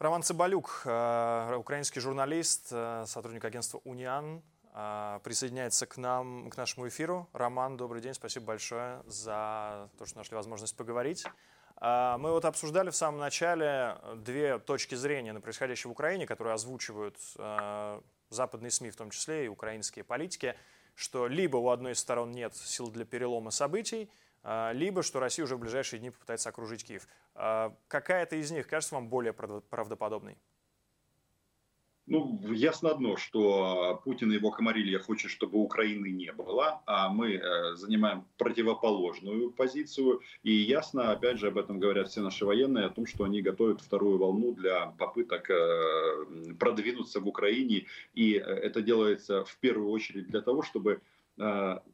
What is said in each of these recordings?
Роман Цимбалюк, украинский журналист, сотрудник агентства «Униан», присоединяется к нам, к нашему эфиру. Роман, добрый день, спасибо большое за то, что нашли возможность поговорить. Мы вот обсуждали в самом начале две точки зрения на происходящее в Украине, которые озвучивают западные СМИ, в том числе и украинские политики, что либо у одной из сторон нет сил для перелома событий, либо что Россия уже в ближайшие дни попытается окружить Киев. Какая-то из них кажется вам более правдоподобной? Ну, ясно одно, что Путин и его комарилья хочет, чтобы Украины не было, а мы занимаем противоположную позицию. И ясно, опять же, об этом говорят все наши военные, о том, что они готовят вторую волну для попыток продвинуться в Украине. И это делается в первую очередь для того, чтобы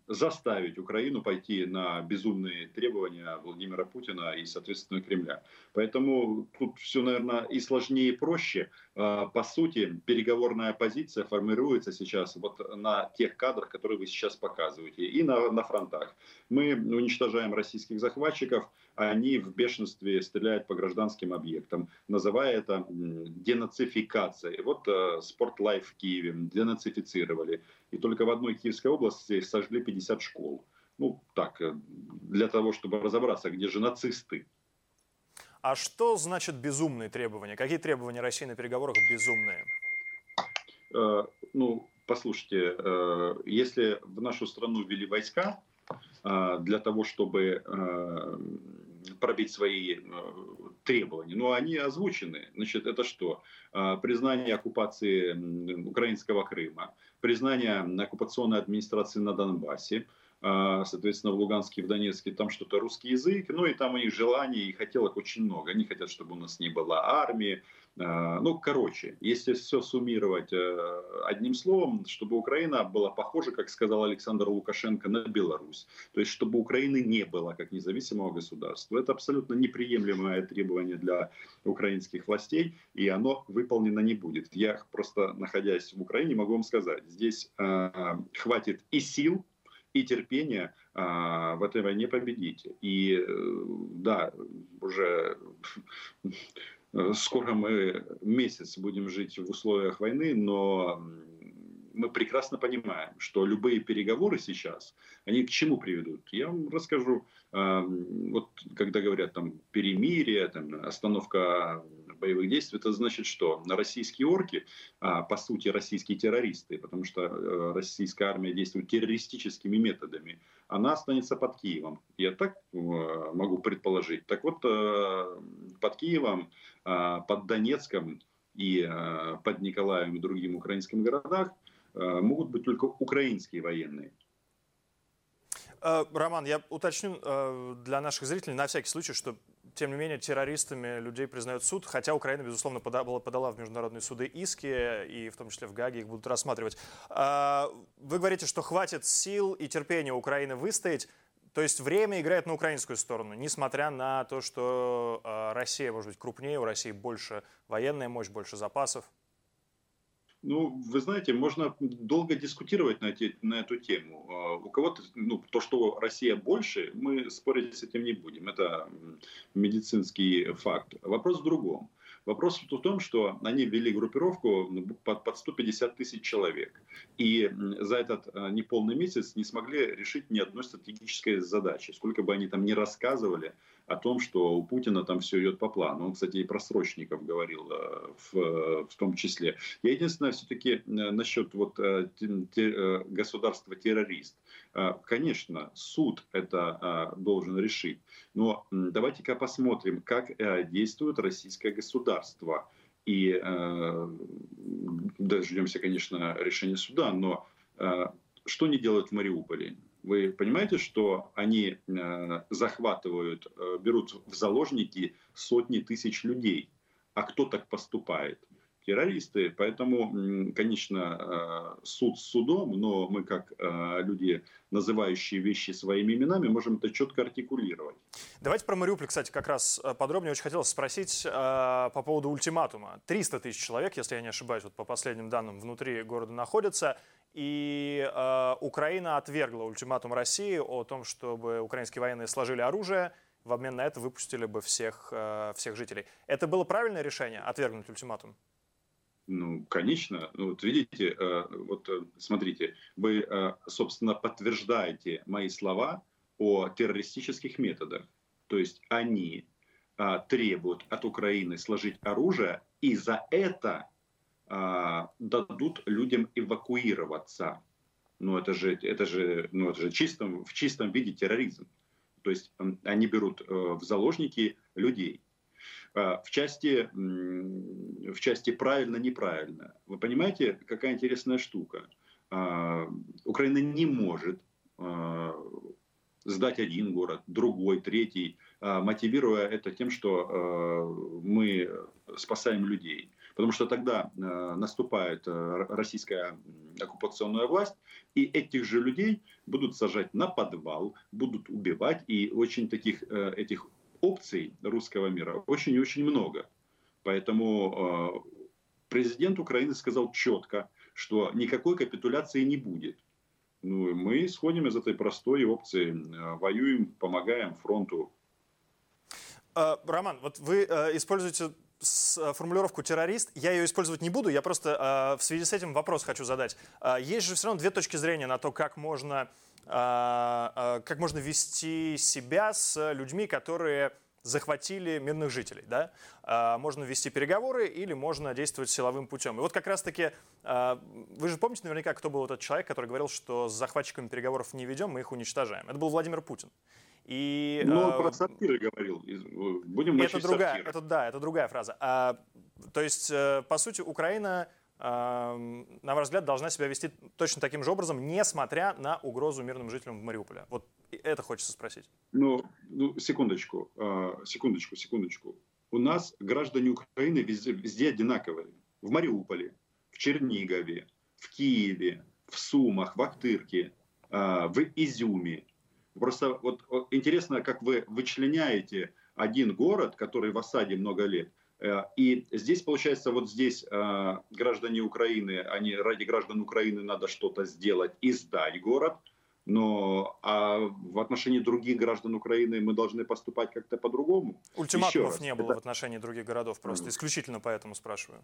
заставить Украину пойти на безумные требования Владимира Путина и, соответственно, Кремля. Поэтому тут все, наверное, и сложнее, и проще. По сути, переговорная позиция формируется сейчас вот на тех кадрах, которые вы сейчас показываете, и на фронтах. Мы уничтожаем российских захватчиков, а они в бешенстве стреляют по гражданским объектам, называя это денацификацией. Вот Sportlife в Киеве денацифицировали. И только в одной Киевской области сожгли 50 школ. Ну, так, для того, чтобы разобраться, где же нацисты. А что значит безумные требования? Какие требования России на переговорах безумные? Ну, послушайте, если в нашу страну ввели войска для того, чтобы пробить свои требования. Но они озвучены. Значит, это что? Признание оккупации украинского Крыма, признание оккупационной администрации на Донбассе, соответственно, в Луганске и в Донецке там что-то русский язык, ну и там у них желаний и хотелок очень много. Они хотят, чтобы у нас не было армии. Ну, короче, если все суммировать одним словом, чтобы Украина была похожа, как сказал Александр Лукашенко, на Беларусь. То есть, чтобы Украины не было как независимого государства. Это абсолютно неприемлемое требование для украинских властей, и оно выполнено не будет. Я просто, находясь в Украине, могу вам сказать, здесь хватит и сил, и терпение в этой войне победить. И да, уже скоро мы месяц будем жить в условиях войны, но мы прекрасно понимаем, что любые переговоры сейчас, они к чему приведут? Я вам расскажу, вот когда говорят там перемирие, там, остановка боевых действий, это значит, что российские орки, по сути, российские террористы, потому что российская армия действует террористическими методами, она останется под Киевом. Я так могу предположить. Так вот, под Киевом, под Донецком и под Николаевым и другим украинским городах могут быть только украинские военные. Роман, я уточню для наших зрителей на всякий случай, что, тем не менее, террористами людей признает суд, хотя Украина, безусловно, подала в международные суды иски, и в том числе в Гааге их будут рассматривать. Вы говорите, что хватит сил и терпения Украины выстоять, то есть время играет на украинскую сторону, несмотря на то, что Россия, может быть, крупнее, у России больше военная мощь, больше запасов. Ну, вы знаете, можно долго дискутировать на эту тему. У кого-то, ну, то, что Россия больше, мы спорить с этим не будем. Это медицинский факт. Вопрос в другом. Вопрос в том, что они ввели группировку под 150 тысяч человек. И за этот неполный месяц не смогли решить ни одной стратегической задачи. Сколько бы они там ни рассказывали о том, что у Путина там все идет по плану. Он, кстати, и про срочников говорил в том числе. Я единственное, все-таки насчет вот государства-террорист. Конечно, суд это должен решить. Но давайте-ка посмотрим, как действует российское государство. И дождемся, конечно, решения суда, но что они делают в Мариуполе? Вы понимаете, что они захватывают, берут в заложники сотни тысяч людей. А кто так поступает? Террористы. Поэтому, конечно, суд судом, но мы, как люди, называющие вещи своими именами, можем это четко артикулировать. Давайте про Мариуполь, кстати, как раз подробнее. Очень хотелось спросить по поводу ультиматума. 300 тысяч человек, если я не ошибаюсь, вот по последним данным, внутри города находятся. И Украина отвергла ультиматум России о том, чтобы украинские военные сложили оружие, в обмен на это выпустили бы всех жителей. Это было правильное решение, отвергнуть ультиматум? Ну, конечно. Вот видите, вот смотрите, вы, собственно, подтверждаете мои слова о террористических методах. То есть они требуют от Украины сложить оружие, и за это дадут людям эвакуироваться. Ну, это же в чистом виде терроризм. То есть они берут в заложники людей. В части правильно-неправильно. Вы понимаете, какая интересная штука? Украина не может сдать один город, другой, третий, мотивируя это тем, что мы спасаем людей. Потому что тогда наступает российская оккупационная власть, и этих же людей будут сажать на подвал, будут убивать, и очень таких этих опций русского мира очень и очень много. Поэтому президент Украины сказал четко, что никакой капитуляции не будет. Ну, и мы исходим из этой простой опции. Воюем, помогаем фронту. Роман, вот вы используете формулировку «террорист». Я ее использовать не буду, я просто в связи с этим вопрос хочу задать. Есть же все равно две точки зрения на то, как можно вести себя с людьми, которые захватили мирных жителей. Да? Можно вести переговоры или можно действовать силовым путем. И вот как раз-таки, вы же помните наверняка, кто был этот человек, который говорил, что с захватчиками переговоров не ведем, мы их уничтожаем. Это был Владимир Путин. Ну, про сортиры говорил. Будем начать сортиры. Это другая фраза. То есть, по сути, Украина, на ваш взгляд, должна себя вести точно таким же образом, несмотря на угрозу мирным жителям в Мариуполе. Вот это хочется спросить. Ну секундочку. У нас граждане Украины везде одинаковые. В Мариуполе, в Чернигове, в Киеве, в Сумах, в Актырке, в Изюме. Просто вот интересно, как вы вычленяете один город, который в осаде много лет. И здесь, получается, вот здесь граждане Украины, ради граждан Украины надо что-то сделать и сдать город, но в отношении других граждан Украины мы должны поступать как-то по-другому. Ультиматумов не было в отношении других городов, просто исключительно поэтому спрашиваю.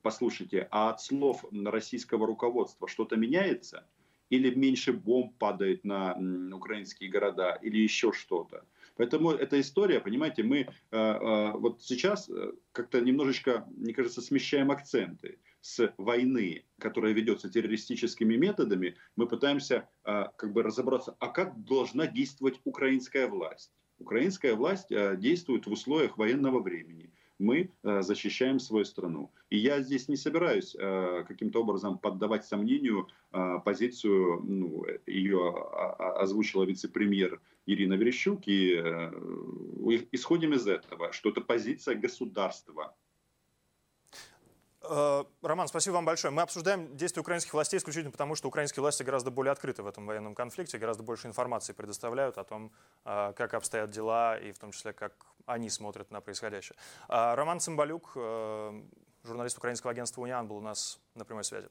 Послушайте, а от слов российского руководства что-то меняется? Или меньше бомб падает на украинские города, или еще что-то? Поэтому эта история, понимаете, мы вот сейчас как-то немножечко, мне кажется, смещаем акценты с войны, которая ведется террористическими методами. Мы пытаемся как бы разобраться, а как должна действовать украинская власть. Украинская власть действует в условиях военного времени. Мы защищаем свою страну. И я здесь не собираюсь каким-то образом поддавать сомнению позицию, ее озвучила вице-премьер Ирина Верещук, и исходим из этого, что это позиция государства. Роман, спасибо вам большое. Мы обсуждаем действия украинских властей исключительно потому, что украинские власти гораздо более открыты в этом военном конфликте, гораздо больше информации предоставляют о том, как обстоят дела и в том числе, как они смотрят на происходящее. Роман Цимбалюк, журналист украинского агентства «Униан», был у нас на прямой связи.